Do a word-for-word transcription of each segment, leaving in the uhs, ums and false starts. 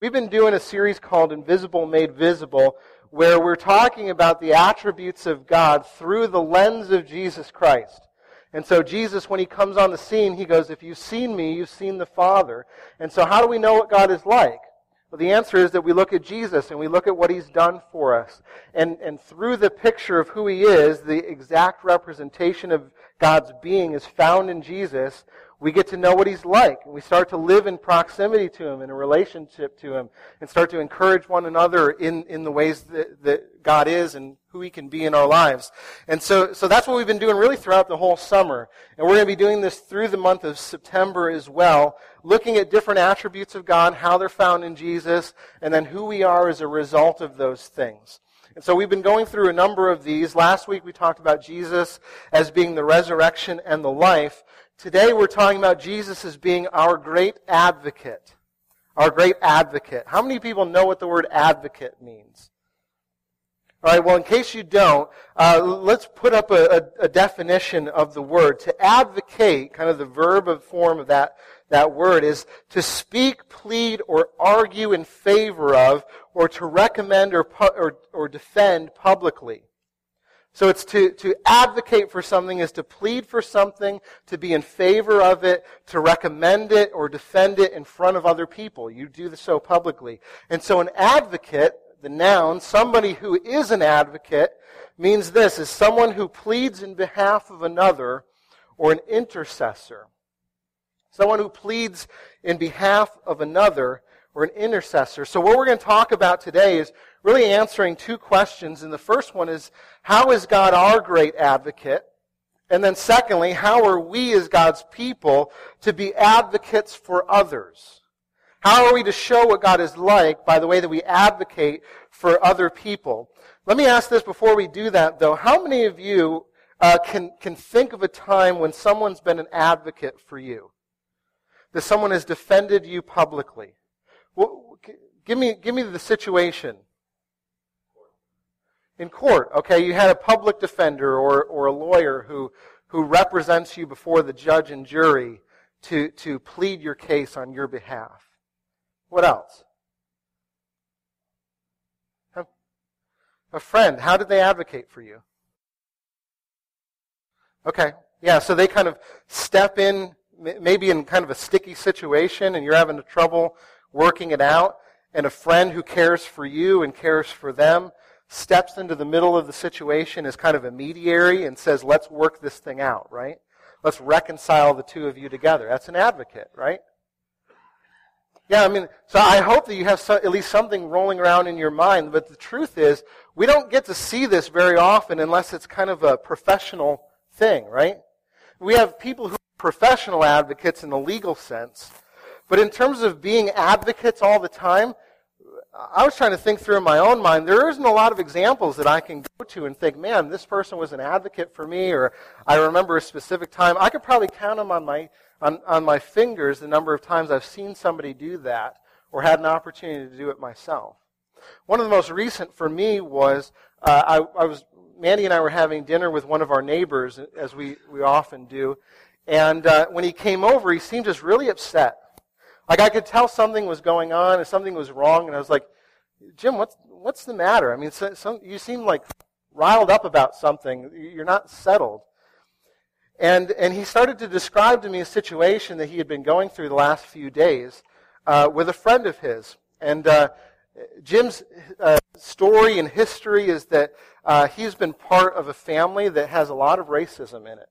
We've been doing a series called Invisible Made Visible, where we're talking about the attributes of God through the lens of Jesus Christ. And so Jesus, when he comes on the scene, he goes, if you've seen me, you've seen the Father. And so how do we know what God is like? Well, the answer is that we look at Jesus and we look at what he's done for us. And, and through the picture of who he is, the exact representation of God's being is found in Jesus. We get to know what he's like, and we start to live in proximity to him, in a relationship to him, and start to encourage one another in, in the ways that, that God is and who he can be in our lives. And so, so that's what we've been doing really throughout the whole summer. And we're going to be doing this through the month of September as well, looking at different attributes of God, how they're found in Jesus, and then who we are as a result of those things. And so we've been going through a number of these. Last week we talked about Jesus as being the resurrection and the life. Today we're talking about Jesus as being our great advocate. Our great advocate. How many people know what the word advocate means? All right, well, in case you don't, uh, let's put up a, a, a definition of the word. To advocate, kind of the verb of form of that, that word, is to speak, plead, or argue in favor of, or to recommend or, pu- or, or defend publicly. So it's to, to advocate for something is to plead for something, to be in favor of it, to recommend it or defend it in front of other people. You do this so publicly. And so an advocate, the noun, somebody who is an advocate, means this, is someone who pleads in behalf of another, or an intercessor. Someone who pleads in behalf of another, or an intercessor. So what we're going to talk about today is really answering two questions. And the first one is, how is God our great advocate? And then secondly, how are we as God's people to be advocates for others? How are we to show what God is like by the way that we advocate for other people? Let me ask this before we do that, though. How many of you uh, can, can think of a time when someone's been an advocate for you? That someone has defended you publicly? Well, give me, give me the situation. In court, okay? You had a public defender or, or a lawyer who, who represents you before the judge and jury to, to plead your case on your behalf. What else? A friend. How did they advocate for you? Okay. Yeah, so they kind of step in, maybe in kind of a sticky situation, and you're having trouble working it out, and a friend who cares for you and cares for them steps into the middle of the situation as kind of a mediator and says, let's work this thing out, right? Let's reconcile the two of you together. That's an advocate, right? Yeah, I mean, so I hope that you have so, at least something rolling around in your mind, but the truth is, we don't get to see this very often unless it's kind of a professional thing, right? We have people who are professional advocates in the legal sense, but in terms of being advocates all the time, I was trying to think through in my own mind, there isn't a lot of examples that I can go to and think, man, this person was an advocate for me, or I remember a specific time. I could probably count them on my On, on my fingers the number of times I've seen somebody do that or had an opportunity to do it myself. One of the most recent for me was uh, I, I was Mandy and I were having dinner with one of our neighbors, as we, we often do, and uh, when he came over, he seemed just really upset. Like I could tell something was going on and something was wrong, and I was like, Jim, what's what's the matter? I mean, so, some, you seem like riled up about something. You're not settled. And and he started to describe to me a situation that he had been going through the last few days uh, with a friend of his. And uh, Jim's uh, story and history is that uh, he's been part of a family that has a lot of racism in it.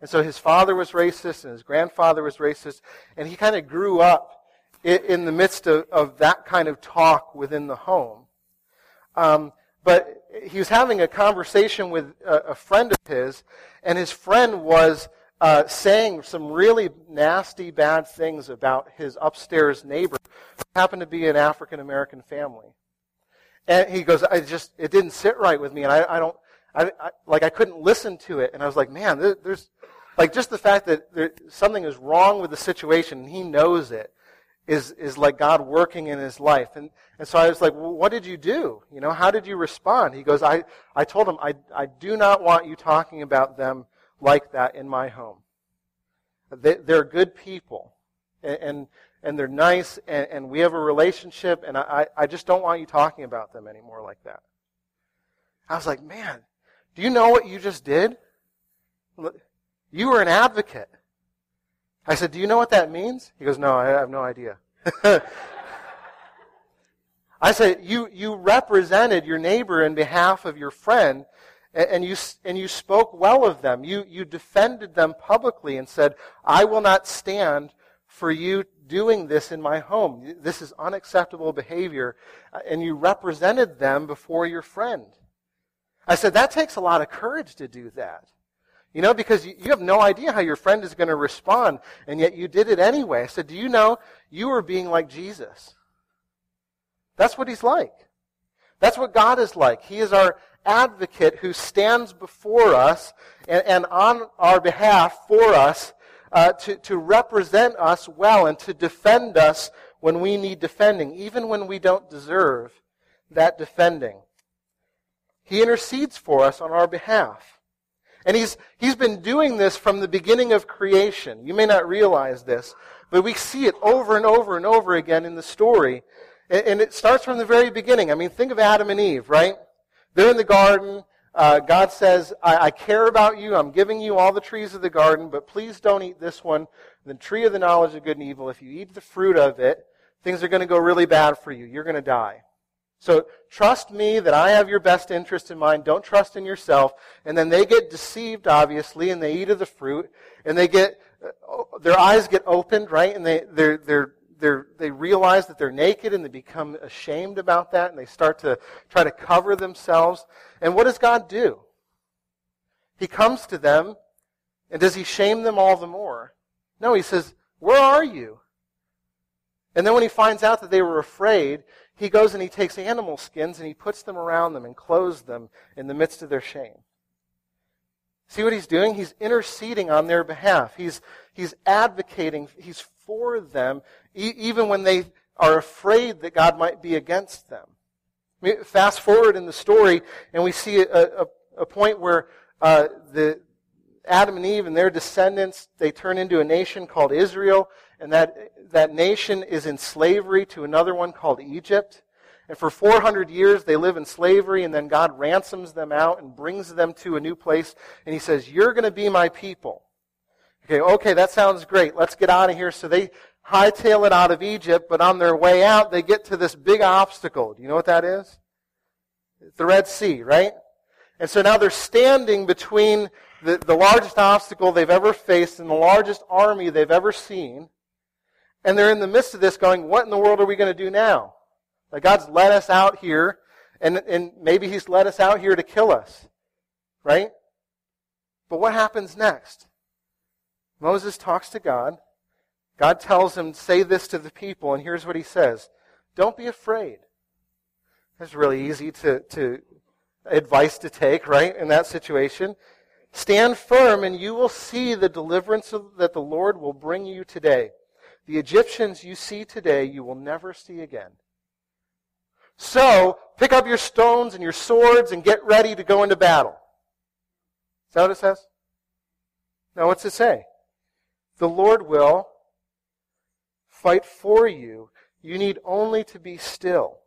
And so his father was racist and his grandfather was racist. And he kind of grew up in the midst of, of that kind of talk within the home. Um, but he was having a conversation with a, a friend of his, and his friend was uh, saying some really nasty, bad things about his upstairs neighbor, who happened to be an African-American family. And he goes, I just, it didn't sit right with me, and I, I don't, I, I like, I couldn't listen to it. And I was like, man, there, there's, like, just the fact that there, something is wrong with the situation, and he knows it, is is like God working in his life. And and so I was like, well, what did you do? You know, how did you respond? He goes, I, I told him, I, I do not want you talking about them like that in my home. They, they're good people, and, and and they're nice, and, and we have a relationship, and I, I just don't want you talking about them anymore like that. I was like, man, do you know what you just did? You were an advocate. I said, do you know what that means? He goes, no, I have no idea. I said, you you represented your neighbor in behalf of your friend, and, and you and you spoke well of them. You you defended them publicly and said, I will not stand for you doing this in my home. This is unacceptable behavior. And you represented them before your friend. I said, that takes a lot of courage to do that. You know, because you have no idea how your friend is going to respond, and yet you did it anyway. I said, do you know you are being like Jesus? That's what he's like. That's what God is like. He is our advocate who stands before us and, and on our behalf for us uh, to, to represent us well and to defend us when we need defending, even when we don't deserve that defending. He intercedes for us on our behalf. And he's he's been doing this from the beginning of creation. You may not realize this, but we see it over and over and over again in the story. And, and it starts from the very beginning. I mean, think of Adam and Eve, right? They're in the garden. Uh, God says, I, I care about you. I'm giving you all the trees of the garden, but please don't eat this one, the tree of the knowledge of good and evil. If you eat the fruit of it, things are going to go really bad for you. You're going to die. So trust me that I have your best interest in mind. Don't trust in yourself. And then they get deceived, obviously, and they eat of the fruit, and they get their eyes get opened, right? And they they they they they realize that they're naked, and they become ashamed about that, and they start to try to cover themselves. And what does God do? He comes to them, and does he shame them all the more? No, he says, "Where are you?" And then when he finds out that they were afraid, he goes and he takes animal skins and he puts them around them and clothes them in the midst of their shame. See what he's doing? He's interceding on their behalf. He's, he's advocating. He's for them, e- even when they are afraid that God might be against them. I mean, fast forward in the story, and we see a, a, a point where uh, the Adam and Eve and their descendants, they turn into a nation called Israel, and that that nation is in slavery to another one called Egypt. And for four hundred years they live in slavery, and then God ransoms them out and brings them to a new place, and he says, you're going to be my people. Okay, okay, that sounds great. Let's get out of here. So they hightail it out of Egypt, but on their way out, they get to this big obstacle. Do you know what that is? It's the Red Sea, right? And so now they're standing between the, the largest obstacle they've ever faced and the largest army they've ever seen. And they're in the midst of this going, what in the world are we going to do now? Like, God's let us out here, and, and maybe he's let us out here to kill us, right? But what happens next? Moses talks to God. God tells him, say this to the people, and here's what he says. Don't be afraid. That's really easy to, to advice to take, right, in that situation. Stand firm, and you will see the deliverance that the Lord will bring you today. The Egyptians you see today, you will never see again. So, pick up your stones and your swords and get ready to go into battle. Is that what it says? No, what's it say? The Lord will fight for you. You need only to be still.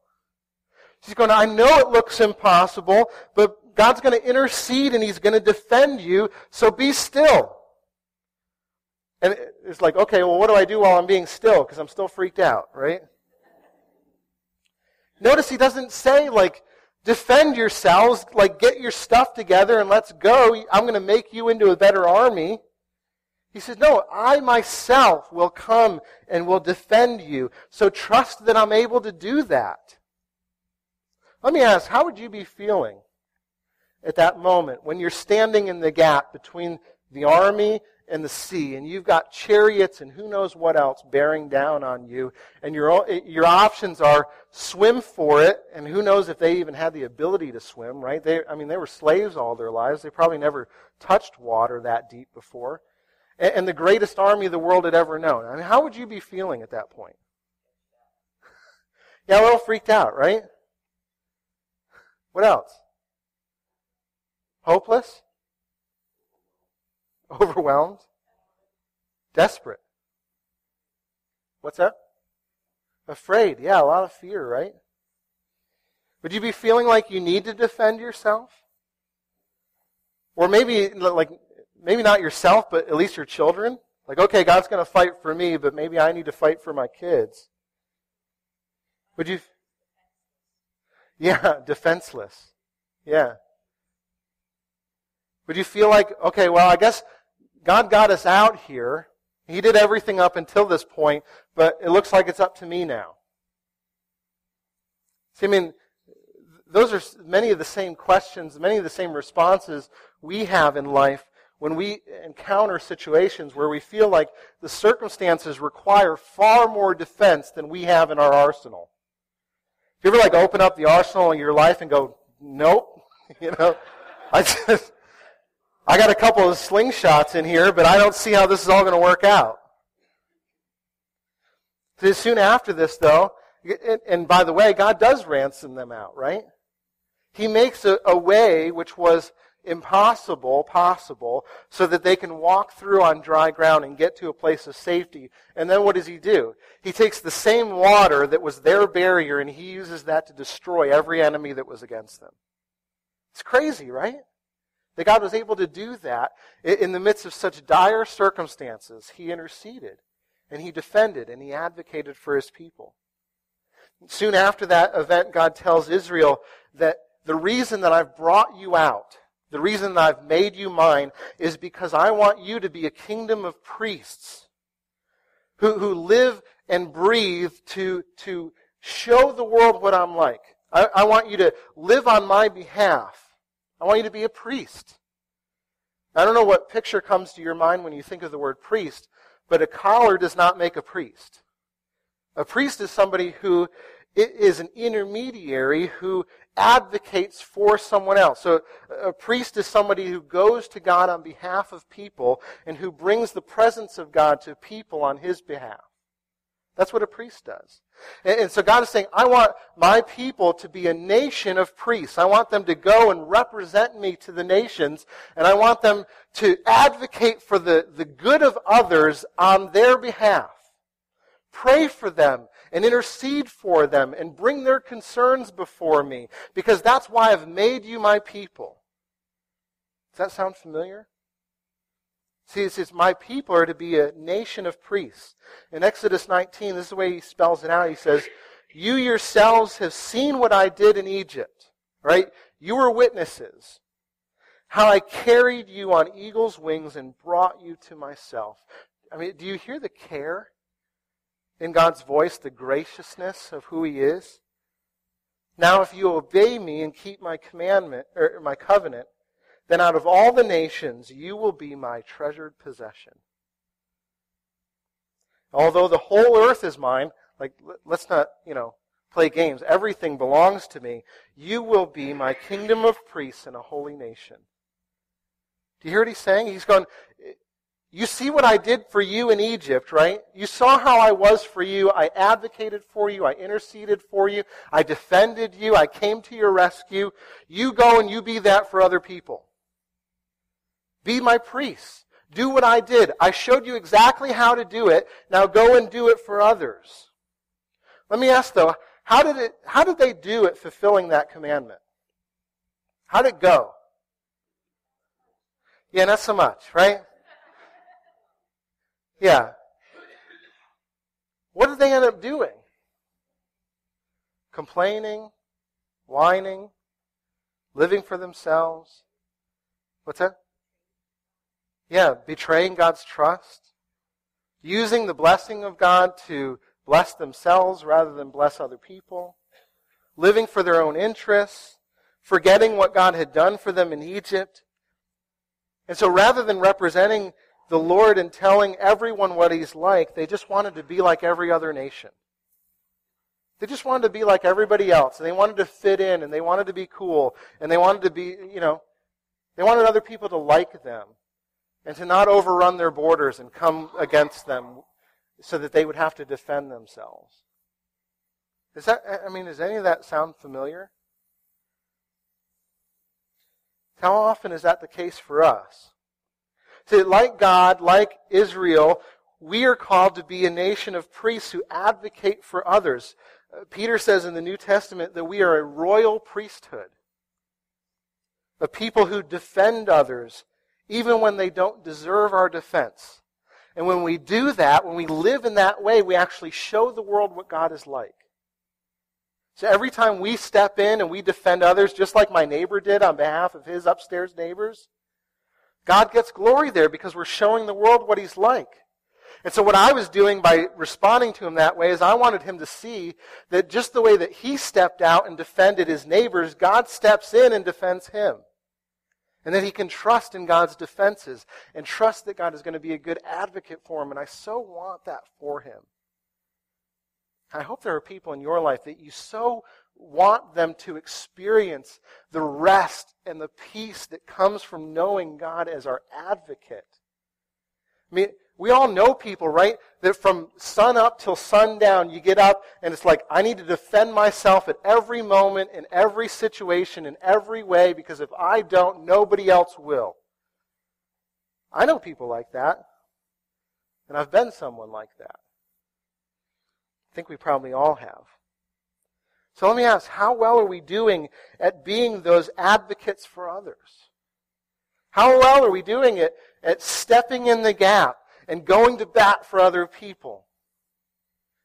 She's going, I know it looks impossible, but God's going to intercede and he's going to defend you, so be still. And it's like, okay, well, what do I do while I'm being still? Because I'm still freaked out, right? Notice he doesn't say, like, defend yourselves, like, get your stuff together and let's go. I'm going to make you into a better army. He says, no, I myself will come and will defend you. So trust that I'm able to do that. Let me ask, how would you be feeling at that moment when you're standing in the gap between the army and the sea, and you've got chariots and who knows what else bearing down on you, and your your options are swim for it, and who knows if they even had the ability to swim, right? They, I mean, they were slaves all their lives. They probably never touched water that deep before. And, and the greatest army the world had ever known. I mean, how would you be feeling at that point? Yeah, a little freaked out, right? What else? Hopeless? Overwhelmed? Desperate? What's that? Afraid. Yeah, a lot of fear, right? Would you be feeling like you need to defend yourself? Or maybe like maybe not yourself, but at least your children? Like, okay, God's going to fight for me, but maybe I need to fight for my kids. Would you... Yeah, defenseless. Yeah. Would you feel like, okay, well, I guess God got us out here. He did everything up until this point, but it looks like it's up to me now. See, I mean, those are many of the same questions, many of the same responses we have in life when we encounter situations where we feel like the circumstances require far more defense than we have in our arsenal. If you ever like open up the arsenal in your life and go, nope, you know, I just... I got a couple of slingshots in here, but I don't see how this is all going to work out. Soon after this, though, and by the way, God does ransom them out, right? He makes a, a way which was impossible possible so that they can walk through on dry ground and get to a place of safety. And then what does he do? He takes the same water that was their barrier and he uses that to destroy every enemy that was against them. It's crazy, right? That God was able to do that in the midst of such dire circumstances. He interceded, and he defended, and he advocated for his people. Soon after that event, God tells Israel that the reason that I've brought you out, the reason that I've made you mine, is because I want you to be a kingdom of priests who, who live and breathe to, to show the world what I'm like. I, I want you to live on my behalf. I want you to be a priest. I don't know what picture comes to your mind when you think of the word priest, but a collar does not make a priest. A priest is somebody who is an intermediary who advocates for someone else. So a priest is somebody who goes to God on behalf of people and who brings the presence of God to people on his behalf. That's what a priest does. And so God is saying, I want my people to be a nation of priests. I want them to go and represent me to the nations, and I want them to advocate for the, the good of others on their behalf. Pray for them and intercede for them and bring their concerns before me, because that's why I've made you my people. Does that sound familiar? See, it says, my people are to be a nation of priests. In Exodus nineteen, this is the way he spells it out. He says, you yourselves have seen what I did in Egypt, right? You were witnesses. How I carried you on eagle's wings and brought you to myself. I mean, do you hear the care in God's voice, the graciousness of who he is? Now if you obey me and keep my commandment, or my covenant, then out of all the nations, you will be my treasured possession. Although the whole earth is mine, like let's not, you know, play games. Everything belongs to me. You will be my kingdom of priests and a holy nation. Do you hear what he's saying? He's going, you see what I did for you in Egypt, right? You saw how I was for you. I advocated for you. I interceded for you. I defended you. I came to your rescue. You go and you be that for other people. Be my priests. Do what I did. I showed you exactly how to do it. Now go and do it for others. Let me ask though, how did it, how did they do at fulfilling that commandment? How did it go? Yeah, not so much, right? Yeah. What did they end up doing? Complaining, whining, living for themselves. What's that? yeah, betraying God's trust, using the blessing of God to bless themselves rather than bless other people, living for their own interests, forgetting what God had done for them in Egypt. And so rather than representing the Lord and telling everyone what he's like, they just wanted to be like every other nation. They just wanted to be like everybody else, and they wanted to fit in, and they wanted to be cool, and they wanted to be, you know, they wanted other people to like them and to not overrun their borders and come against them so that they would have to defend themselves. Is that, I mean, does any of that sound familiar? How often is that the case for us? See, like God, like Israel, we are called to be a nation of priests who advocate for others. Peter says in the New Testament that we are a royal priesthood, a people who defend others even when they don't deserve our defense. And when we do that, when we live in that way, we actually show the world what God is like. So every time we step in and we defend others, just like my neighbor did on behalf of his upstairs neighbors, God gets glory there because we're showing the world what he's like. And so what I was doing by responding to him that way is I wanted him to see that just the way that he stepped out and defended his neighbors, God steps in and defends him. And that he can trust in God's defenses and trust that God is going to be a good advocate for him. And I so want that for him. I hope there are people in your life that you so want them to experience the rest and the peace that comes from knowing God as our advocate. I mean, we all know people, right, that from sun up till sundown, you get up and it's like, I need to defend myself at every moment, in every situation, in every way, because if I don't, nobody else will. I know people like that, and I've been someone like that. I think we probably all have. So let me ask, how well are we doing at being those advocates for others? How well are we doing it at stepping in the gap and going to bat for other people?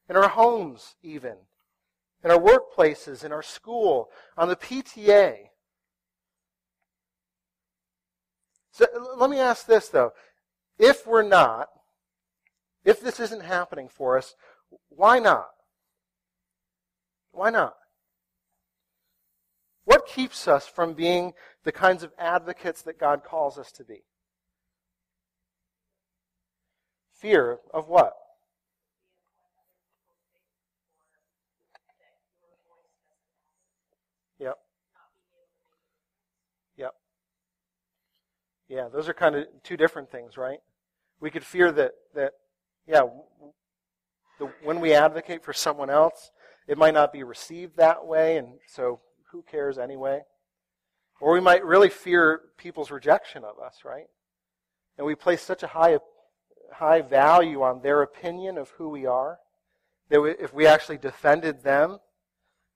In our homes, even. In our workplaces, in our school, on the P T A. So let me ask this, though. If we're not, if this isn't happening for us, why not? Why not? What keeps us from being the kinds of advocates that God calls us to be? Fear of what? Yep. Yep. Yeah, those are kind of two different things, right? We could fear that, that yeah, The, when we advocate for someone else, it might not be received that way, and so who cares anyway? Or we might really fear people's rejection of us, right? And we place such a high, high value on their opinion of who we are that we, if we actually defended them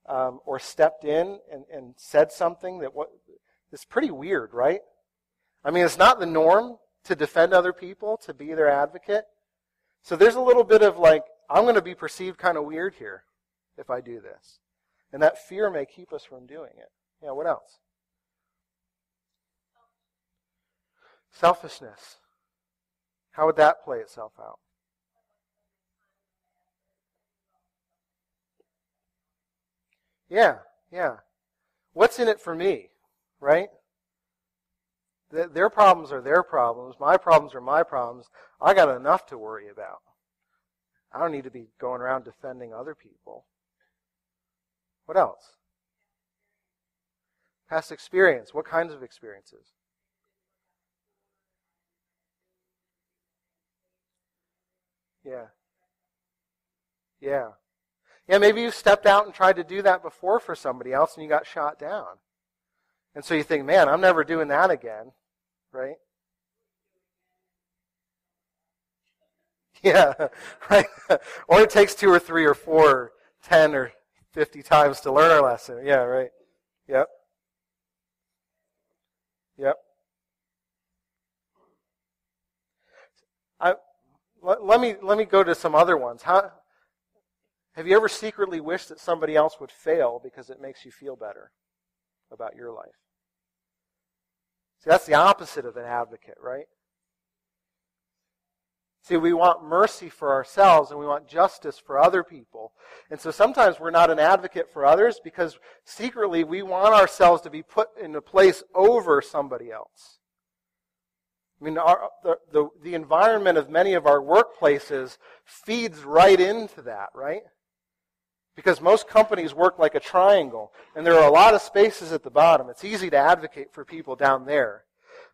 um, or stepped in and, and said something that what it's pretty weird, right? I mean, it's not the norm to defend other people, to be their advocate. So there's a little bit of like, I'm going to be perceived kind of weird here if I do this. And that fear may keep us from doing it. Yeah, what else? Selfishness. How would that play itself out? Yeah, yeah. What's in it for me, right? Their problems are their problems. My problems are my problems. I got enough to worry about. I don't need to be going around defending other people. What else? Past experience. What kinds of experiences? Yeah. Yeah. Yeah, maybe you stepped out and tried to do that before for somebody else and you got shot down. And so you think, man, I'm never doing that again, right? Yeah, right. Or it takes two or three or four or ten or fifty times to learn our lesson. Yeah, right. Yep. Yep. I, let, let me let me go to some other ones. How, have you ever secretly wished that somebody else would fail because it makes you feel better about your life? See, that's the opposite of an advocate, right? See, we want mercy for ourselves and we want justice for other people. And so sometimes we're not an advocate for others because secretly we want ourselves to be put in a place over somebody else. I mean, our, the, the, the environment of many of our workplaces feeds right into that, right? Because most companies work like a triangle, and there are a lot of spaces at the bottom. It's easy to advocate for people down there.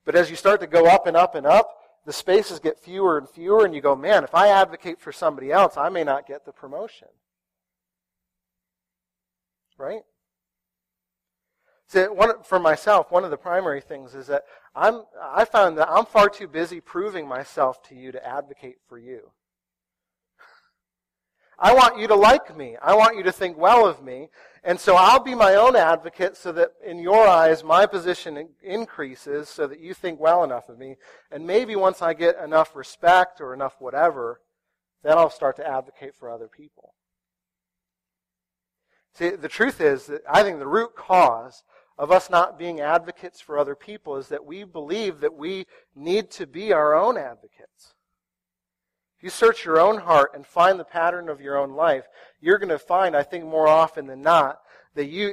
But as you start to go up and up and up, the spaces get fewer and fewer, and you go, man, if I advocate for somebody else, I may not get the promotion. Right? See, one, for myself, one of the primary things is that I'm, I found that I'm far too busy proving myself to you to advocate for you. I want you to like me. I want you to think well of me. And so I'll be my own advocate so that in your eyes my position increases so that you think well enough of me. And maybe once I get enough respect or enough whatever, then I'll start to advocate for other people. See, the truth is that I think the root cause of us not being advocates for other people is that we believe that we need to be our own advocates. You search your own heart and find the pattern of your own life, you're going to find, I think more often than not, that you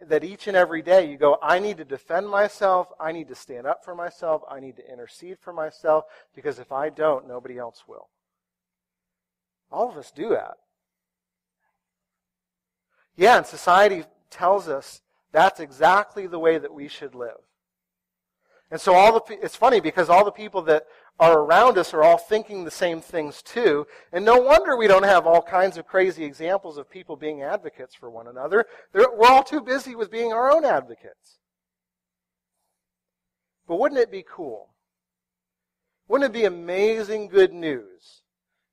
that each and every day you go, I need to defend myself, I need to stand up for myself, I need to intercede for myself, because if I don't, nobody else will. All of us do that. Yeah, and society tells us that's exactly the way that we should live. And so all the it's funny because all the people that are around us are all thinking the same things too. And no wonder we don't have all kinds of crazy examples of people being advocates for one another. They're, we're all too busy with being our own advocates. But wouldn't it be cool? Wouldn't it be amazing good news?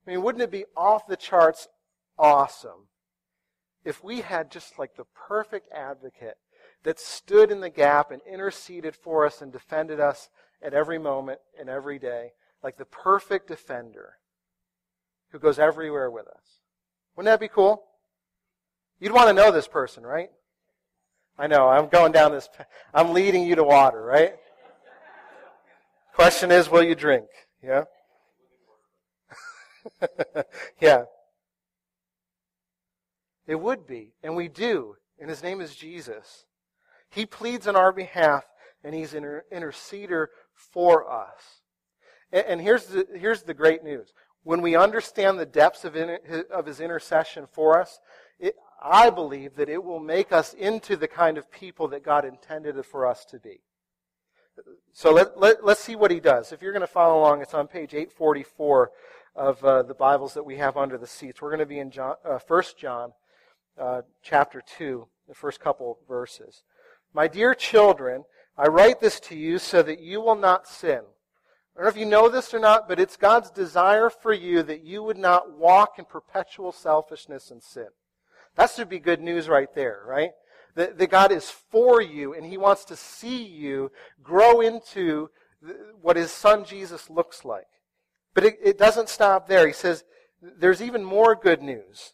I mean, wouldn't it be off the charts awesome if we had just like the perfect advocate that stood in the gap and interceded for us and defended us at every moment and every day, like the perfect defender who goes everywhere with us? Wouldn't that be cool? You'd want to know this person, right? I know, I'm going down this path. I'm leading you to water, right? Question is, will you drink? Yeah? Yeah. It would be, and we do, and his name is Jesus. He pleads on our behalf, and he's an interceder for us. And, and here's the, here's the great news. When we understand the depths of, in, of his intercession for us, it, I believe that it will make us into the kind of people that God intended for us to be. So let, let, let's see what he does. If you're going to follow along, it's on page eight forty-four of uh, the Bibles that we have under the seats. We're going to be in John, uh, First John uh, chapter two, the first couple of verses. My dear children, I write this to you so that you will not sin. I don't know if you know this or not, but it's God's desire for you that you would not walk in perpetual selfishness and sin. That should be good news right there, right? That, that God is for you, and he wants to see you grow into what his son Jesus looks like. But it, it doesn't stop there. He says there's even more good news.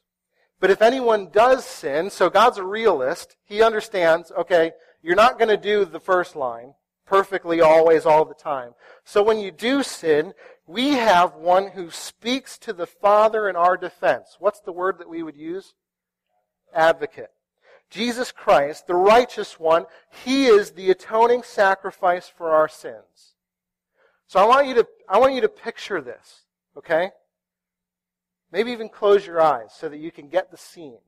But if anyone does sin, so God's a realist, he understands, okay, you're not going to do the first line perfectly, always, all the time. So when you do sin, we have one who speaks to the Father in our defense. What's the word that we would use? Advocate. Jesus Christ, the righteous one, he is the atoning sacrifice for our sins. So I want you to, I want you to picture this, okay? Maybe even close your eyes so that you can get the scene.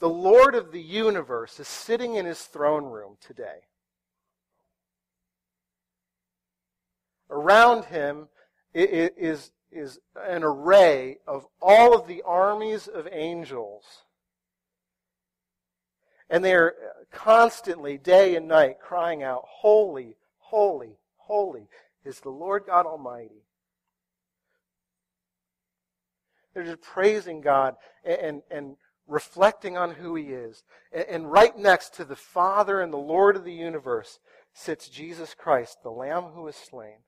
The Lord of the universe is sitting in his throne room today. Around him is, is an array of all of the armies of angels. And they are constantly, day and night, crying out, holy, holy, holy is the Lord God Almighty. They're just praising God and and reflecting on who he is. And right next to the Father and the Lord of the universe sits Jesus Christ, the Lamb who was slain.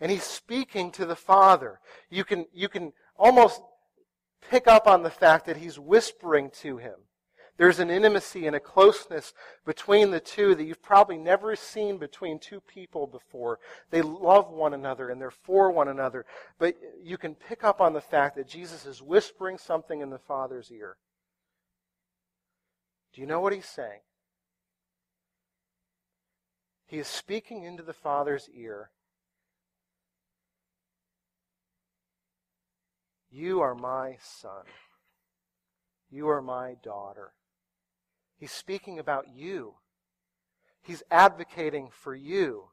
And he's speaking to the Father. You can, you can almost pick up on the fact that he's whispering to him, There's an intimacy and a closeness between the two that you've probably never seen between two people before. They love one another and they're for one another. But you can pick up on the fact that Jesus is whispering something in the Father's ear. Do you know what he's saying? He is speaking into the Father's ear. You are my son. You are my daughter. He's speaking about you. He's advocating for you.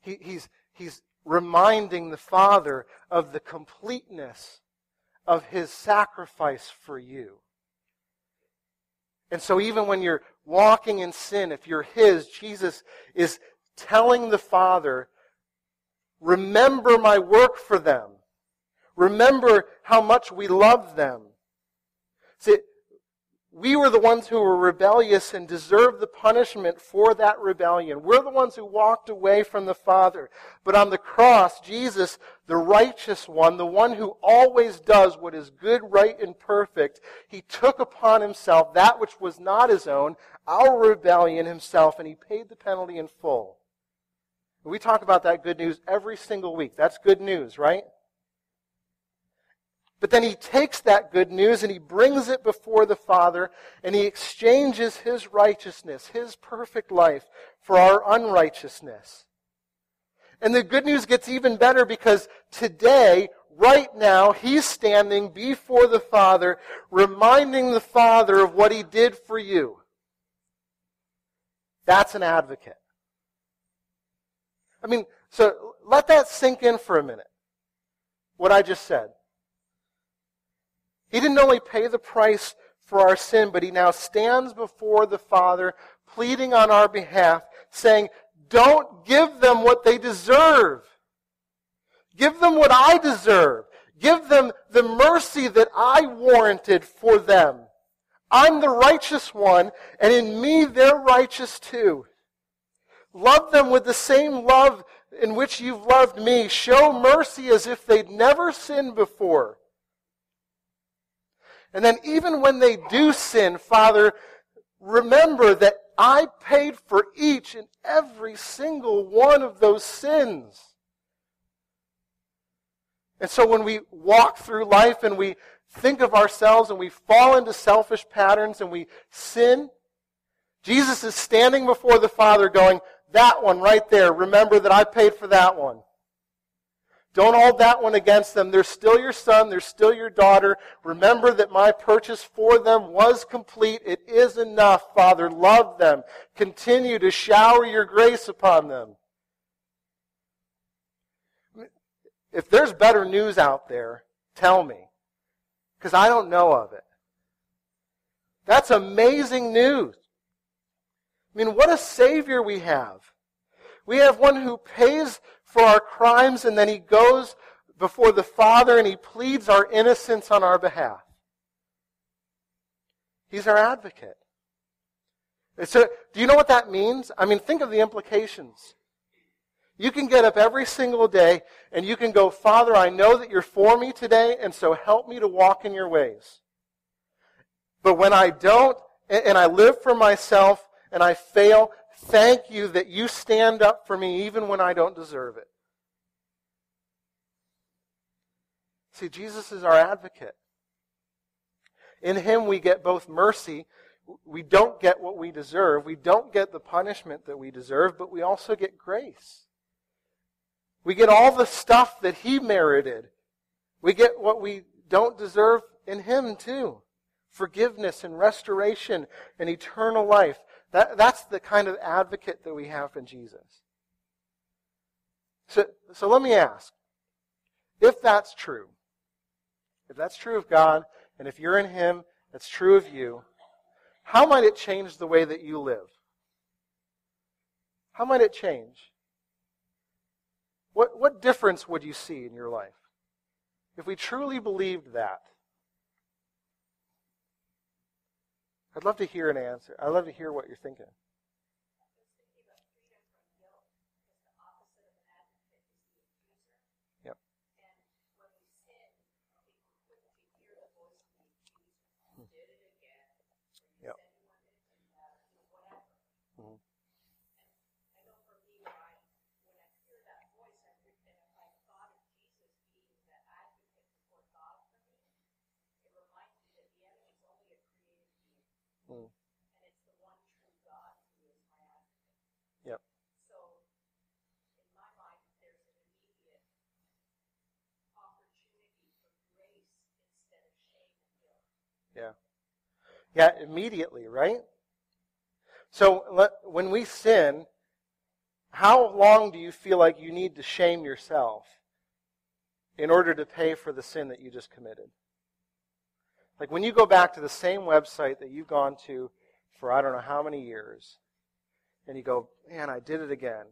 He, he's, he's reminding the Father of the completeness of his sacrifice for you. And so even when you're walking in sin, if you're his, Jesus is telling the Father, remember my work for them. Remember how much we love them. See, we were the ones who were rebellious and deserved the punishment for that rebellion. We're the ones who walked away from the Father. But on the cross, Jesus, the righteous one, the one who always does what is good, right, and perfect, he took upon himself that which was not his own, our rebellion himself, and he paid the penalty in full. We talk about that good news every single week. That's good news, right? But then he takes that good news and he brings it before the Father and he exchanges his righteousness, his perfect life, for our unrighteousness. And the good news gets even better because today, right now, he's standing before the Father, reminding the Father of what he did for you. That's an advocate. I mean, so let that sink in for a minute, what I just said. He didn't only pay the price for our sin, but he now stands before the Father, pleading on our behalf, saying, don't give them what they deserve. Give them what I deserve. Give them the mercy that I warranted for them. I'm the righteous one, and in me they're righteous too. Love them with the same love in which you've loved me. Show mercy as if they'd never sinned before. And then even when they do sin, Father, remember that I paid for each and every single one of those sins. And so when we walk through life and we think of ourselves and we fall into selfish patterns and we sin, Jesus is standing before the Father going, that one right there, remember that I paid for that one. Don't hold that one against them. They're still your son. They're still your daughter. Remember that my purchase for them was complete. It is enough, Father. Love them. Continue to shower your grace upon them. If there's better news out there, tell me, because I don't know of it. That's amazing news. I mean, what a Savior we have. We have one who pays for our crimes, and then he goes before the Father and he pleads our innocence on our behalf. He's our advocate. And so, do you know what that means? I mean, think of the implications. You can get up every single day and you can go, Father, I know that you're for me today, and so help me to walk in your ways. But when I don't, and I live for myself, and I fail, thank you that you stand up for me even when I don't deserve it. See, Jesus is our advocate. In him we get both mercy. We don't get what we deserve. We don't get the punishment that we deserve, but we also get grace. We get all the stuff that he merited. We get what we don't deserve in him too. Forgiveness and restoration and eternal life. That, that's the kind of advocate that we have in Jesus. So, so let me ask, if that's true, if that's true of God, and if you're in him, that's true of you, how might it change the way that you live? How might it change? What, what difference would you see in your life if we truly believed that? I'd love to hear an answer. I'd love to hear what you're thinking. Yep. Mm. And it's the one true God who is my advocate. Yep. So, in my mind, there's an immediate opportunity for grace instead of shame and guilt. Yeah. Yeah, immediately, right? So, let, when we sin, how long do you feel like you need to shame yourself in order to pay for the sin that you just committed? Like when you go back to the same website that you've gone to for I don't know how many years, and you go, man, I did it again.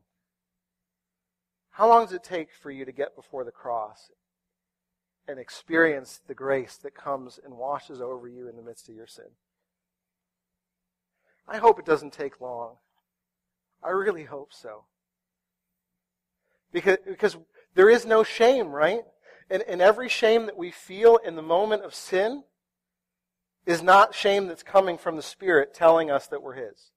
How long does it take for you to get before the cross and experience the grace that comes and washes over you in the midst of your sin? I hope it doesn't take long. I really hope so. Because, because there is no shame, right? And, and every shame that we feel in the moment of sin is not shame that's coming from the Spirit telling us that we're His.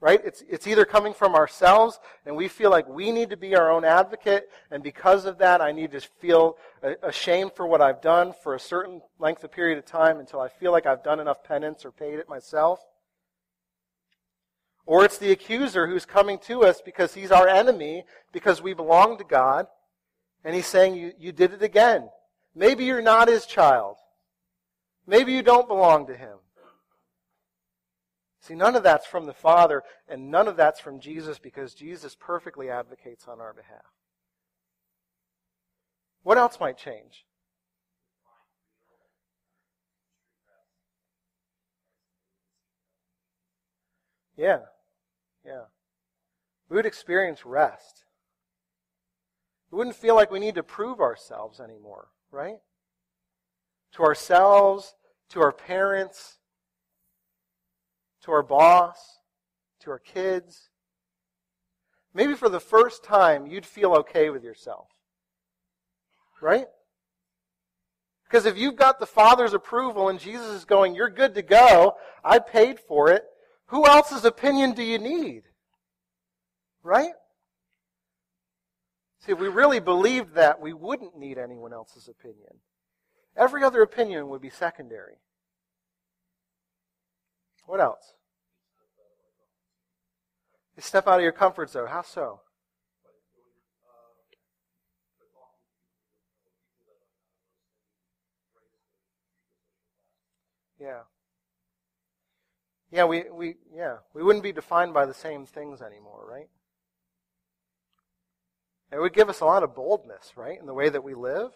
Right? It's, it's either coming from ourselves, and we feel like we need to be our own advocate, and because of that I need to feel ashamed for what I've done for a certain length of period of time until I feel like I've done enough penance or paid it myself. Or it's the accuser who's coming to us because he's our enemy, because we belong to God, and he's saying, you, you did it again. Maybe you're not His child. Maybe you don't belong to Him. See, none of that's from the Father, and none of that's from Jesus, because Jesus perfectly advocates on our behalf. What else might change? Yeah, yeah. We would experience rest. We wouldn't feel like we need to prove ourselves anymore, right? To ourselves, to our parents, to our boss, to our kids. Maybe for the first time, you'd feel okay with yourself, right? Because if you've got the Father's approval and Jesus is going, you're good to go, I paid for it, who else's opinion do you need? Right? See, if we really believed that, we wouldn't need anyone else's opinion. Every other opinion would be secondary. What else? You step out of your comfort zone. How so? Yeah. Yeah, we, we yeah we wouldn't be defined by the same things anymore, right? It would give us a lot of boldness, right, in the way that we live.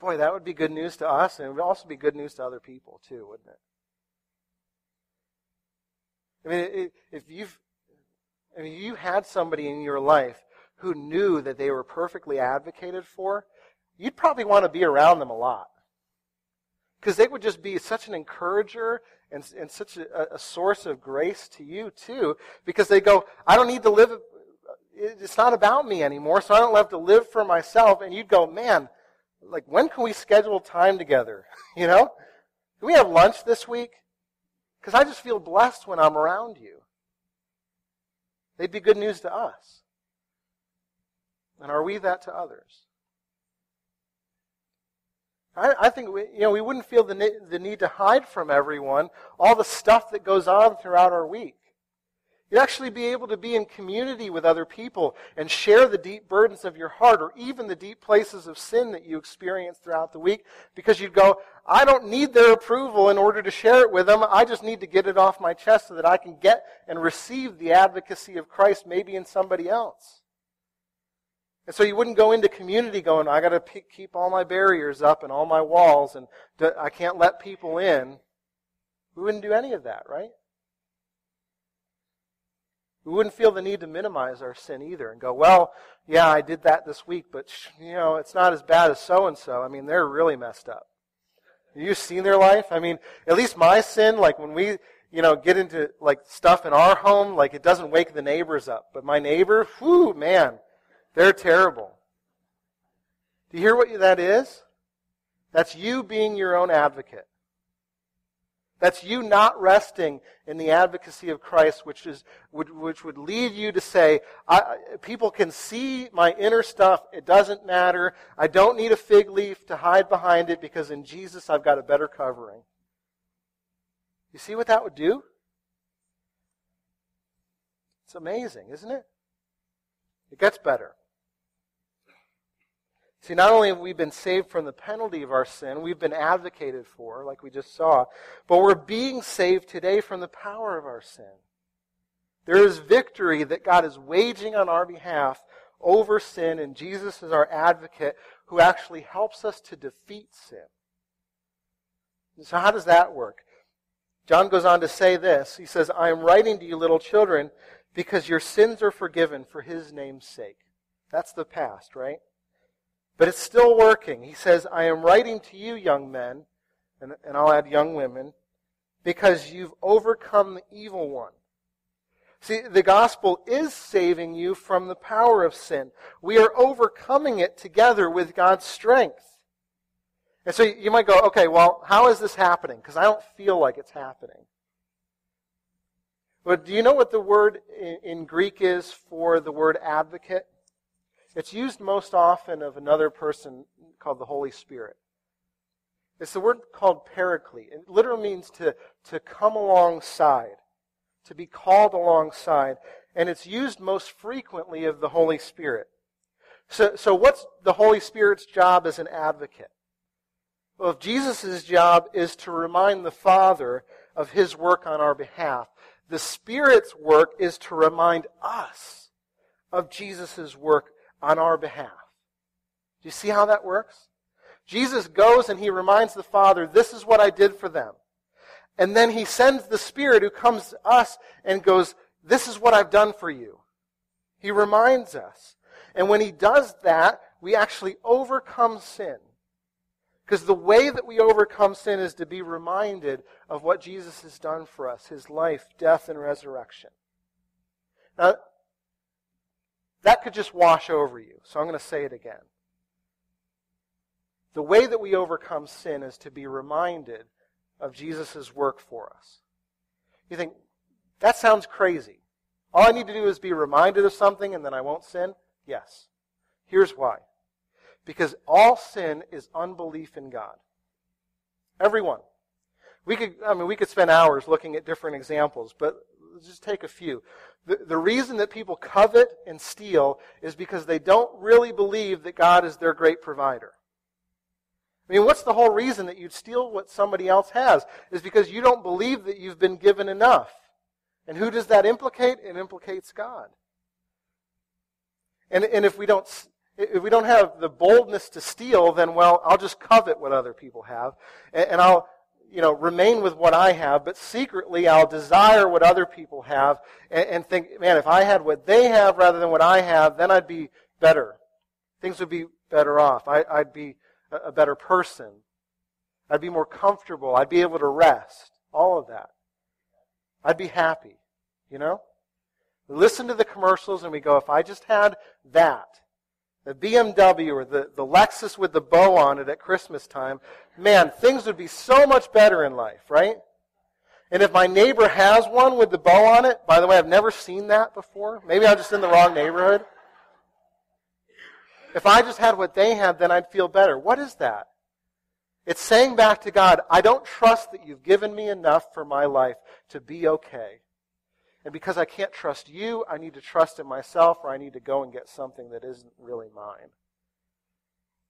Boy, that would be good news to us, and it would also be good news to other people too, wouldn't it? I mean, it, if you've, I mean, you had somebody in your life who knew that they were perfectly advocated for, you'd probably want to be around them a lot. Because they would just be such an encourager and, and such a, a source of grace to you, too. Because they go, I don't need to live, it's not about me anymore, so I don't have to live for myself. And you'd go, man, like, when can we schedule time together? You know? Can we have lunch this week? Because I just feel blessed when I'm around you. They'd be good news to us. And are we that to others? I think we, you know, we wouldn't feel the the need to hide from everyone all the stuff that goes on throughout our week. You'd actually be able to be in community with other people and share the deep burdens of your heart, or even the deep places of sin that you experience throughout the week, because you'd go, I don't need their approval in order to share it with them. I just need to get it off my chest so that I can get and receive the advocacy of Christ maybe in somebody else. And so you wouldn't go into community going, I got to pe- keep all my barriers up and all my walls, and d- I can't let people in. We wouldn't do any of that, right? We wouldn't feel the need to minimize our sin either and go, well, yeah, I did that this week, but sh- you know, it's not as bad as so-and-so. I mean, they're really messed up. You've seen their life? I mean, at least my sin, like when we, you know, get into like stuff in our home, like it doesn't wake the neighbors up. But my neighbor, whew, man. They're terrible. Do you hear what that is? That's you being your own advocate. That's you not resting in the advocacy of Christ, which is which, which would lead you to say, I, people can see my inner stuff. It doesn't matter. I don't need a fig leaf to hide behind it, because in Jesus I've got a better covering. You see what that would do? It's amazing, isn't it? It gets better. See, not only have we been saved from the penalty of our sin, we've been advocated for, like we just saw, but we're being saved today from the power of our sin. There is victory that God is waging on our behalf over sin, and Jesus is our advocate who actually helps us to defeat sin. And so how does that work? John goes on to say this. He says, I am writing to you, little children, because your sins are forgiven for his name's sake. That's the past, right? But it's still working. He says, I am writing to you, young men, and, and I'll add young women, because you've overcome the evil one. See, the gospel is saving you from the power of sin. We are overcoming it together with God's strength. And so you might go, okay, well, how is this happening? Because I don't feel like it's happening. But do you know what the word in Greek is for the word advocate? It's used most often of another person called the Holy Spirit. It's the word called paraclete. It literally means to, to come alongside, to be called alongside. And it's used most frequently of the Holy Spirit. So, so what's the Holy Spirit's job as an advocate? Well, if Jesus' job is to remind the Father of his work on our behalf, the Spirit's work is to remind us of Jesus' work on our behalf. Do you see how that works? Jesus goes and he reminds the Father, this is what I did for them. And then he sends the Spirit who comes to us and goes, this is what I've done for you. He reminds us. And when he does that, we actually overcome sin. Because the way that we overcome sin is to be reminded of what Jesus has done for us, his life, death, and resurrection. Now, that could just wash over you. So I'm going to say it again. The way that we overcome sin is to be reminded of Jesus' work for us. You think, that sounds crazy. All I need to do is be reminded of something and then I won't sin? Yes. Here's why. Because all sin is unbelief in God. Everyone. We could, I mean, we could spend hours looking at different examples, but let's just take a few. The, the reason that people covet and steal is because they don't really believe that God is their great provider. I mean, what's the whole reason that you'd steal what somebody else has? Is because you don't believe that you've been given enough. And who does that implicate? It implicates God. And, and if we don't if we don't have the boldness to steal, then, well, I'll just covet what other people have. And, and I'll... you know, remain with what I have, but secretly I'll desire what other people have and, and think, man, if I had what they have rather than what I have, then I'd be better. Things would be better off. I, I'd be a, a better person. I'd be more comfortable. I'd be able to rest. All of that. I'd be happy, you know? Listen to the commercials and we go, if I just had that, the B M W or the, the Lexus with the bow on it at Christmas time, man, things would be so much better in life, right? And if my neighbor has one with the bow on it, by the way, I've never seen that before. Maybe I'm just in the wrong neighborhood. If I just had what they had, then I'd feel better. What is that? It's saying back to God, I don't trust that you've given me enough for my life to be okay. And because I can't trust you, I need to trust in myself, or I need to go and get something that isn't really mine.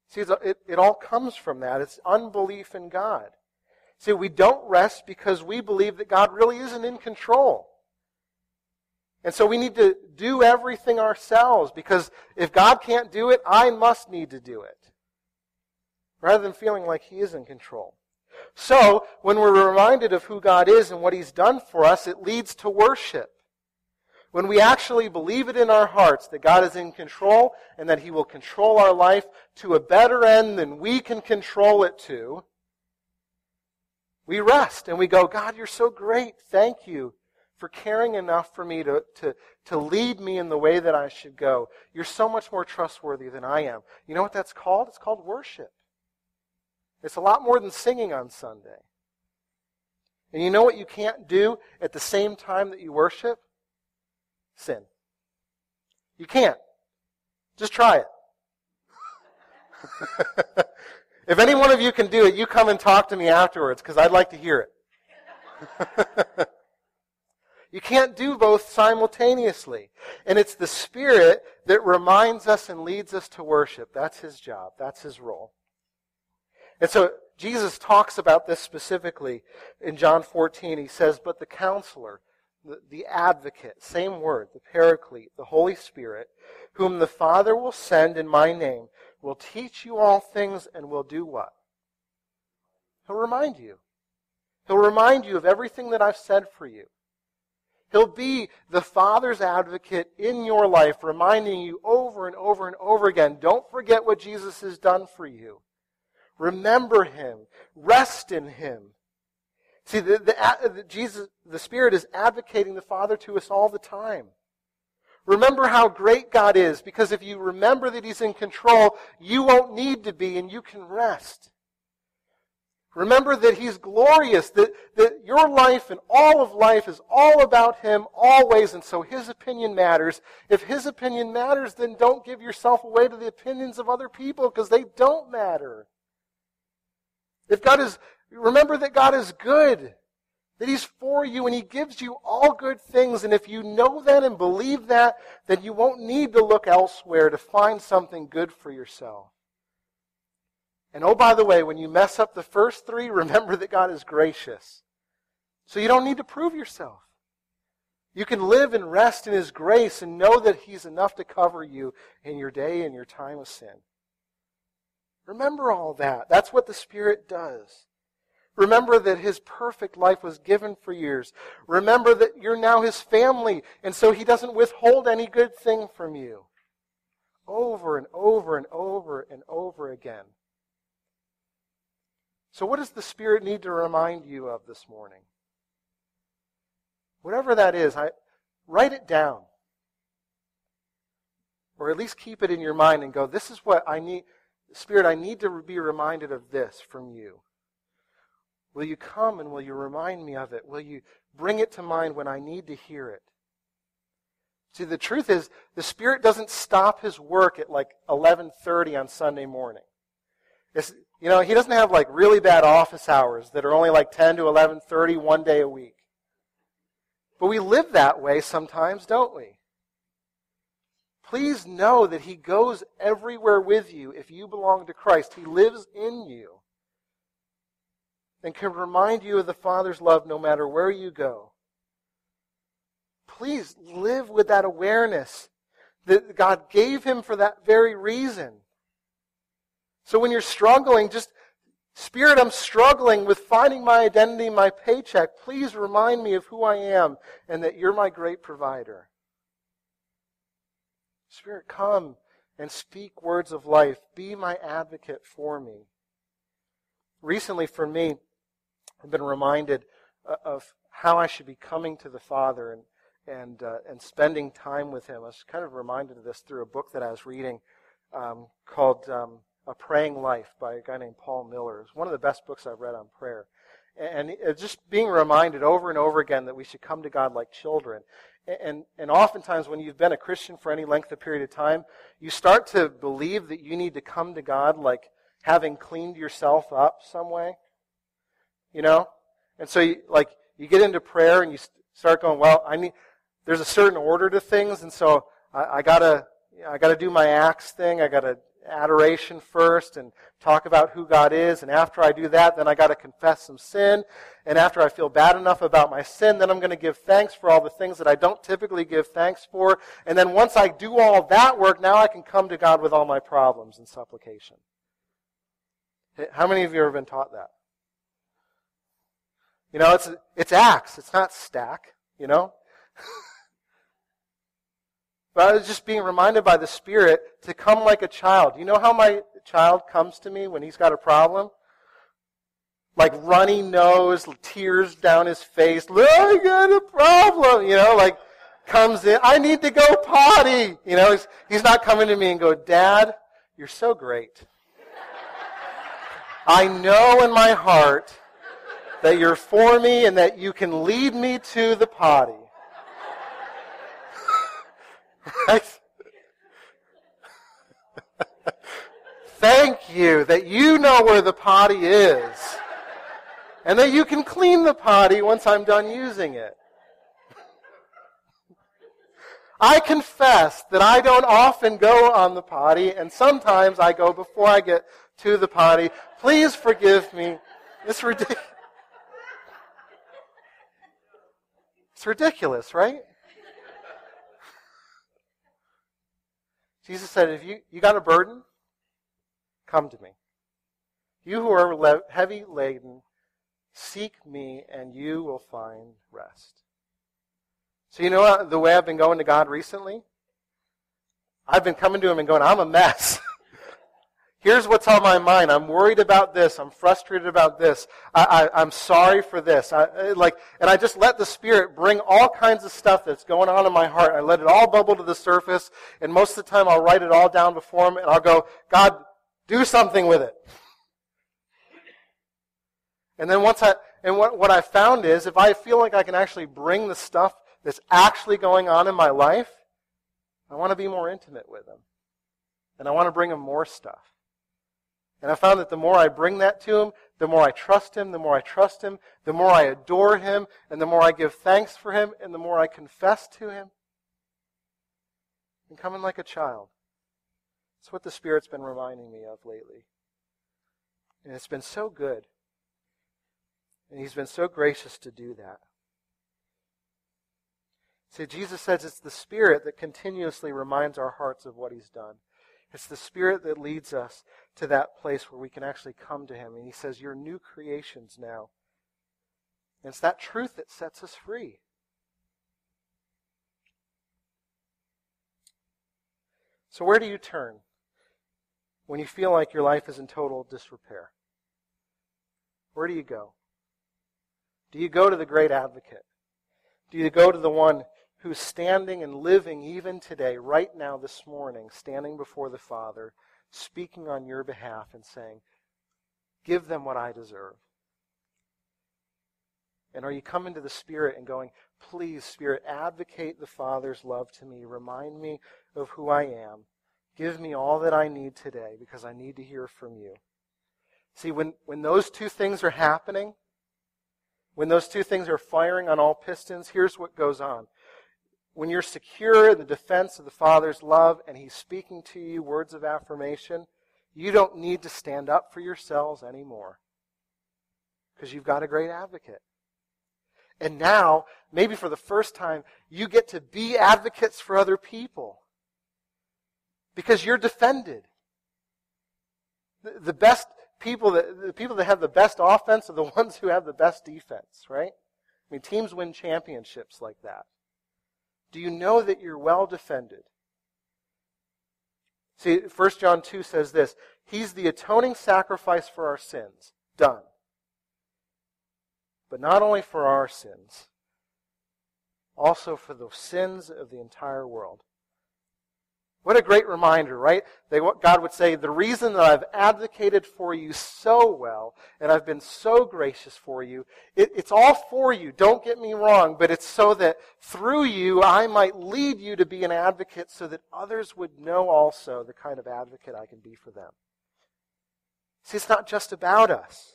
See, it, it all comes from that. It's unbelief in God. See, we don't rest because we believe that God really isn't in control. And so we need to do everything ourselves, because if God can't do it, I must need to do it, rather than feeling like he is in control. So, when we're reminded of who God is and what he's done for us, it leads to worship. When we actually believe it in our hearts that God is in control and that he will control our life to a better end than we can control it to, we rest and we go, God, you're so great. Thank you for caring enough for me to, to, to lead me in the way that I should go. You're so much more trustworthy than I am. You know what that's called? It's called worship. It's a lot more than singing on Sunday. And you know what you can't do at the same time that you worship? Sin. You can't. Just try it. If any one of you can do it, you come and talk to me afterwards, because I'd like to hear it. You can't do both simultaneously. And it's the Spirit that reminds us and leads us to worship. That's His job. That's His role. And so Jesus talks about this specifically in John fourteen. He says, but the Counselor, the, the Advocate, same word, the Paraclete, the Holy Spirit, whom the Father will send in my name, will teach you all things and will do what? He'll remind you. He'll remind you of everything that I've said for you. He'll be the Father's advocate in your life, reminding you over and over and over again, don't forget what Jesus has done for you. Remember Him. Rest in Him. See, the, the, the, Jesus, the Spirit is advocating the Father to us all the time. Remember how great God is, because if you remember that He's in control, you won't need to be, and you can rest. Remember that He's glorious, that, that your life and all of life is all about Him always, and so His opinion matters. If His opinion matters, then don't give yourself away to the opinions of other people, because they don't matter. If God is, remember that God is good, that He's for you, and He gives you all good things, and if you know that and believe that, then you won't need to look elsewhere to find something good for yourself. And oh, by the way, when you mess up the first three, remember that God is gracious. So you don't need to prove yourself. You can live and rest in His grace and know that He's enough to cover you in your day and your time of sin. Remember all that. That's what the Spirit does. Remember that His perfect life was given for yours. Remember that you're now His family, and so He doesn't withhold any good thing from you. Over and over and over and over again. So what does the Spirit need to remind you of this morning? Whatever that is, I, write it down. Or at least keep it in your mind and go, this is what I need. Spirit, I need to be reminded of this from you. Will you come and will you remind me of it? Will you bring it to mind when I need to hear it? See, the truth is, the Spirit doesn't stop His work at like eleven thirty on Sunday morning. It's... You know, He doesn't have like really bad office hours that are only like ten to eleven thirty one day a week. But we live that way sometimes, don't we? Please know that He goes everywhere with you if you belong to Christ. He lives in you and can remind you of the Father's love no matter where you go. Please live with that awareness that God gave Him for that very reason. So when you're struggling, just, Spirit, I'm struggling with finding my identity, my paycheck. Please remind me of who I am and that you're my great provider. Spirit, come and speak words of life. Be my advocate for me. Recently for me, I've been reminded of how I should be coming to the Father and and uh, and spending time with Him. I was kind of reminded of this through a book that I was reading um, called... Um, A Praying Life by a guy named Paul Miller. It's one of the best books I've read on prayer. And just being reminded over and over again that we should come to God like children. And, and oftentimes when you've been a Christian for any length of period of time, you start to believe that you need to come to God like having cleaned yourself up some way. You know? And so you, like, you get into prayer and you start going, well, I need, there's a certain order to things, and so I, I gotta, I gotta do my acts thing, I gotta adoration first and talk about who God is, and after I do that, then I got to confess some sin, and after I feel bad enough about my sin, then I'm going to give thanks for all the things that I don't typically give thanks for, and then once I do all that work, now I can come to God with all my problems and supplication. How many of you have ever been taught that? You know, it's it's acts, it's not stack, you know? But I was just being reminded by the Spirit to come like a child. You know how my child comes to me when he's got a problem? Like runny nose, tears down his face. Look, I got a problem. You know, like comes in. I need to go potty. You know, he's, he's not coming to me and go, Dad, you're so great. I know in my heart that you're for me and that you can lead me to the potty. Right? Thank you that you know where the potty is. and that you can clean the potty once I'm done using it. I confess that I don't often go on the potty, and sometimes I go before I get to the potty. Please forgive me. It's ridiculous. It's ridiculous, right? Jesus said, if you, you got a burden, come to me. You who are le- heavy laden, seek me and you will find rest. So you know what, the way I've been going to God recently? I've been coming to him and going, I'm a mess. Here's what's on my mind. I'm worried about this. I'm frustrated about this. I, I, I'm sorry for this. I, like, and I just let the Spirit bring all kinds of stuff that's going on in my heart. I let it all bubble to the surface, and most of the time I'll write it all down before him, and I'll go, God, do something with it. And then once I, and what, what I found is, if I feel like I can actually bring the stuff that's actually going on in my life, I want to be more intimate with him, and I want to bring him more stuff. And I found that the more I bring that to him, the more I trust him, the more I trust him, the more I adore him, and the more I give thanks for him, and the more I confess to him. And coming like a child. That's what the Spirit's been reminding me of lately. And it's been so good. And he's been so gracious to do that. See, Jesus says it's the Spirit that continuously reminds our hearts of what he's done. It's the Spirit that leads us to that place where we can actually come to him. And he says, you're new creations now. And it's that truth that sets us free. So where do you turn when you feel like your life is in total disrepair? Where do you go? Do you go to the great advocate? Do you go to the one who's standing and living even today, right now, this morning, standing before the Father, speaking on your behalf and saying, give them what I deserve? And are you coming to the Spirit and going, please, Spirit, advocate the Father's love to me. Remind me of who I am. Give me all that I need today because I need to hear from you. See, when, when those two things are happening, when those two things are firing on all pistons, here's what goes on. When you're secure in the defense of the Father's love and he's speaking to you words of affirmation, you don't need to stand up for yourselves anymore because you've got a great advocate. And now, maybe for the first time, you get to be advocates for other people because you're defended. The best people, that, the people that have the best offense are the ones who have the best defense, right? I mean, teams win championships like that. Do you know that you're well defended? See, First John two says this, he's the atoning sacrifice for our sins. Done. But not only for our sins, also for the sins of the entire world. What a great reminder, right? They, God would say, the reason that I've advocated for you so well, and I've been so gracious for you, it, it's all for you, don't get me wrong, but it's so that through you, I might lead you to be an advocate so that others would know also the kind of advocate I can be for them. See, it's not just about us,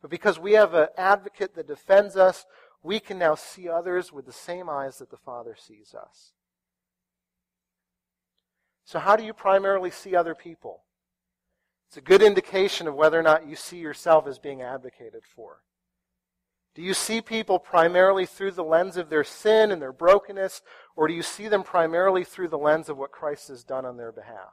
but because we have an advocate that defends us, we can now see others with the same eyes that the Father sees us. So how do you primarily see other people? It's a good indication of whether or not you see yourself as being advocated for. Do you see people primarily through the lens of their sin and their brokenness, or do you see them primarily through the lens of what Christ has done on their behalf?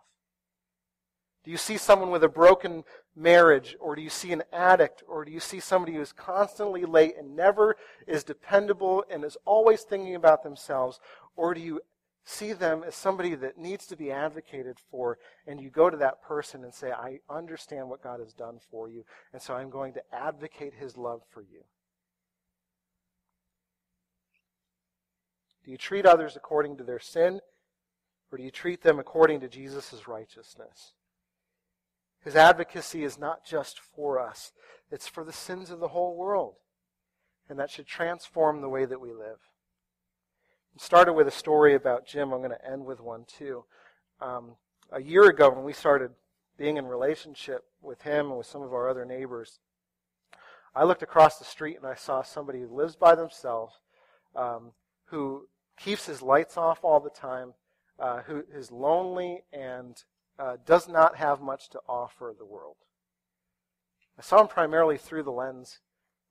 Do you see someone with a broken marriage, or do you see an addict, or do you see somebody who is constantly late and never is dependable and is always thinking about themselves, or do you see them as somebody that needs to be advocated for, and you go to that person and say, I understand what God has done for you, and so I'm going to advocate his love for you? Do you treat others according to their sin, or do you treat them according to Jesus' righteousness? His advocacy is not just for us. It's for the sins of the whole world, and that should transform the way that we live. We started with a story about Jim. I'm going to end with one too. Um, a year ago when we started being in relationship with him and with some of our other neighbors, I looked across the street and I saw somebody who lives by themselves, um, who keeps his lights off all the time, uh, who is lonely and uh, does not have much to offer the world. I saw him primarily through the lens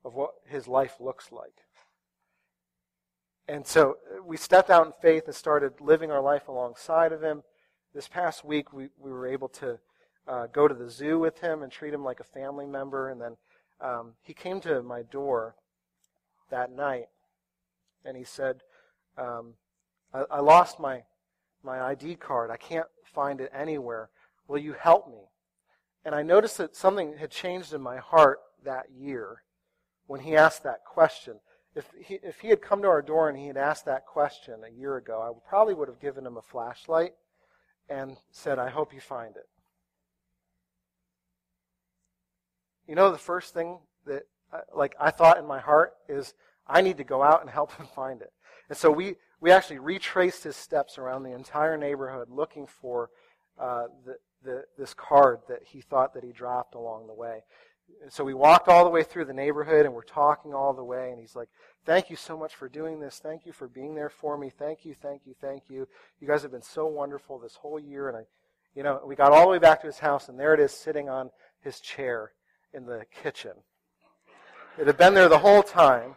of what his life looks like. And so we stepped out in faith and started living our life alongside of him. This past week, we, we were able to uh, go to the zoo with him and treat him like a family member. And then um, he came to my door that night, and he said, um, I, I lost my, my I D card. I can't find it anywhere. Will you help me? And I noticed that something had changed in my heart that year when he asked that question. If he, if he had come to our door and he had asked that question a year ago, I probably would have given him a flashlight and said, I hope you find it. You know, the first thing that like I thought in my heart is, I need to go out and help him find it. And so we, we actually retraced his steps around the entire neighborhood looking for uh, the, the, this card that he thought that he dropped along the way. So we walked all the way through the neighborhood, and we're talking all the way, and he's like, thank you so much for doing this. Thank you for being there for me. Thank you, thank you, thank you. You guys have been so wonderful this whole year. And I, you know, we got all the way back to his house, and there it is sitting on his chair in the kitchen. It had been there the whole time.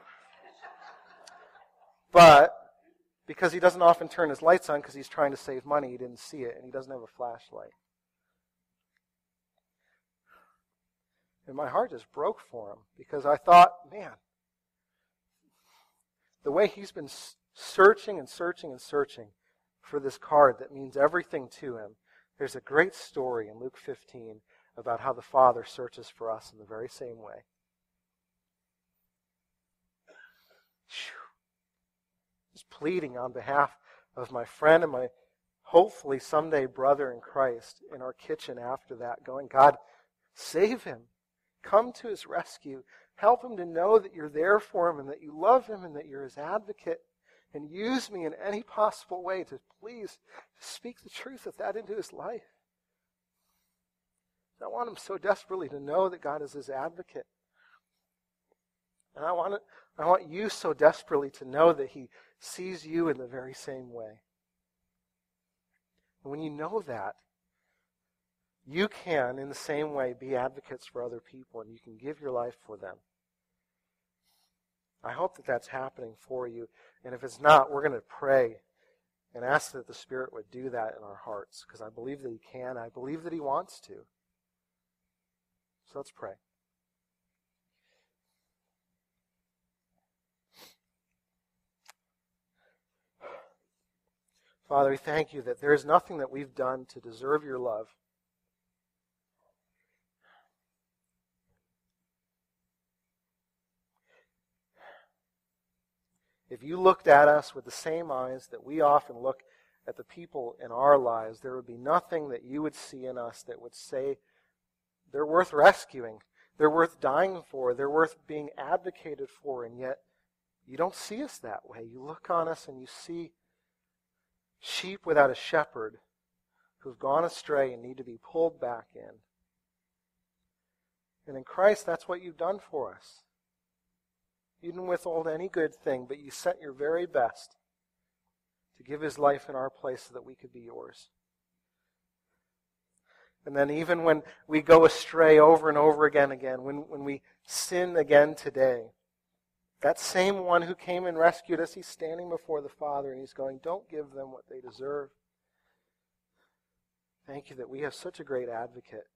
But because he doesn't often turn his lights on because he's trying to save money, he didn't see it, and he doesn't have a flashlight. And my heart just broke for him because I thought, man, the way he's been searching and searching and searching for this card that means everything to him. There's a great story in Luke fifteen about how the Father searches for us in the very same way. Just pleading on behalf of my friend and my hopefully someday brother in Christ in our kitchen after that, going, God, save him. Come to his rescue. Help him to know that you're there for him and that you love him and that you're his advocate. And use me in any possible way to please speak the truth of that into his life. I want him so desperately to know that God is his advocate. And I want, it, I want you so desperately to know that he sees you in the very same way. And when you know that, you can, in the same way, be advocates for other people, and you can give your life for them. I hope that that's happening for you. And if it's not, we're going to pray and ask that the Spirit would do that in our hearts, because I believe that he can. I believe that he wants to. So let's pray. Father, we thank you that there is nothing that we've done to deserve your love. If you looked at us with the same eyes that we often look at the people in our lives, there would be nothing that you would see in us that would say they're worth rescuing, they're worth dying for, they're worth being advocated for, and yet you don't see us that way. You look on us and you see sheep without a shepherd who've gone astray and need to be pulled back in. And in Christ, that's what you've done for us. You didn't withhold any good thing, but you sent your very best to give his life in our place so that we could be yours. And then even when we go astray over and over again, again, when, when we sin again today, that same one who came and rescued us, he's standing before the Father, and he's going, don't give them what they deserve. Thank you that we have such a great advocate.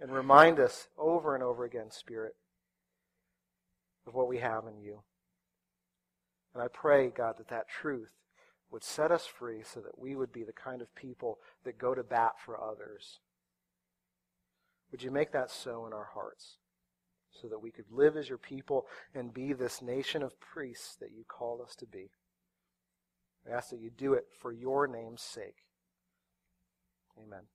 And remind us over and over again, Spirit, of what we have in you. And I pray, God, that that truth would set us free so that we would be the kind of people that go to bat for others. Would you make that so in our hearts so that we could live as your people and be this nation of priests that you called us to be? I ask that you do it for your name's sake. Amen.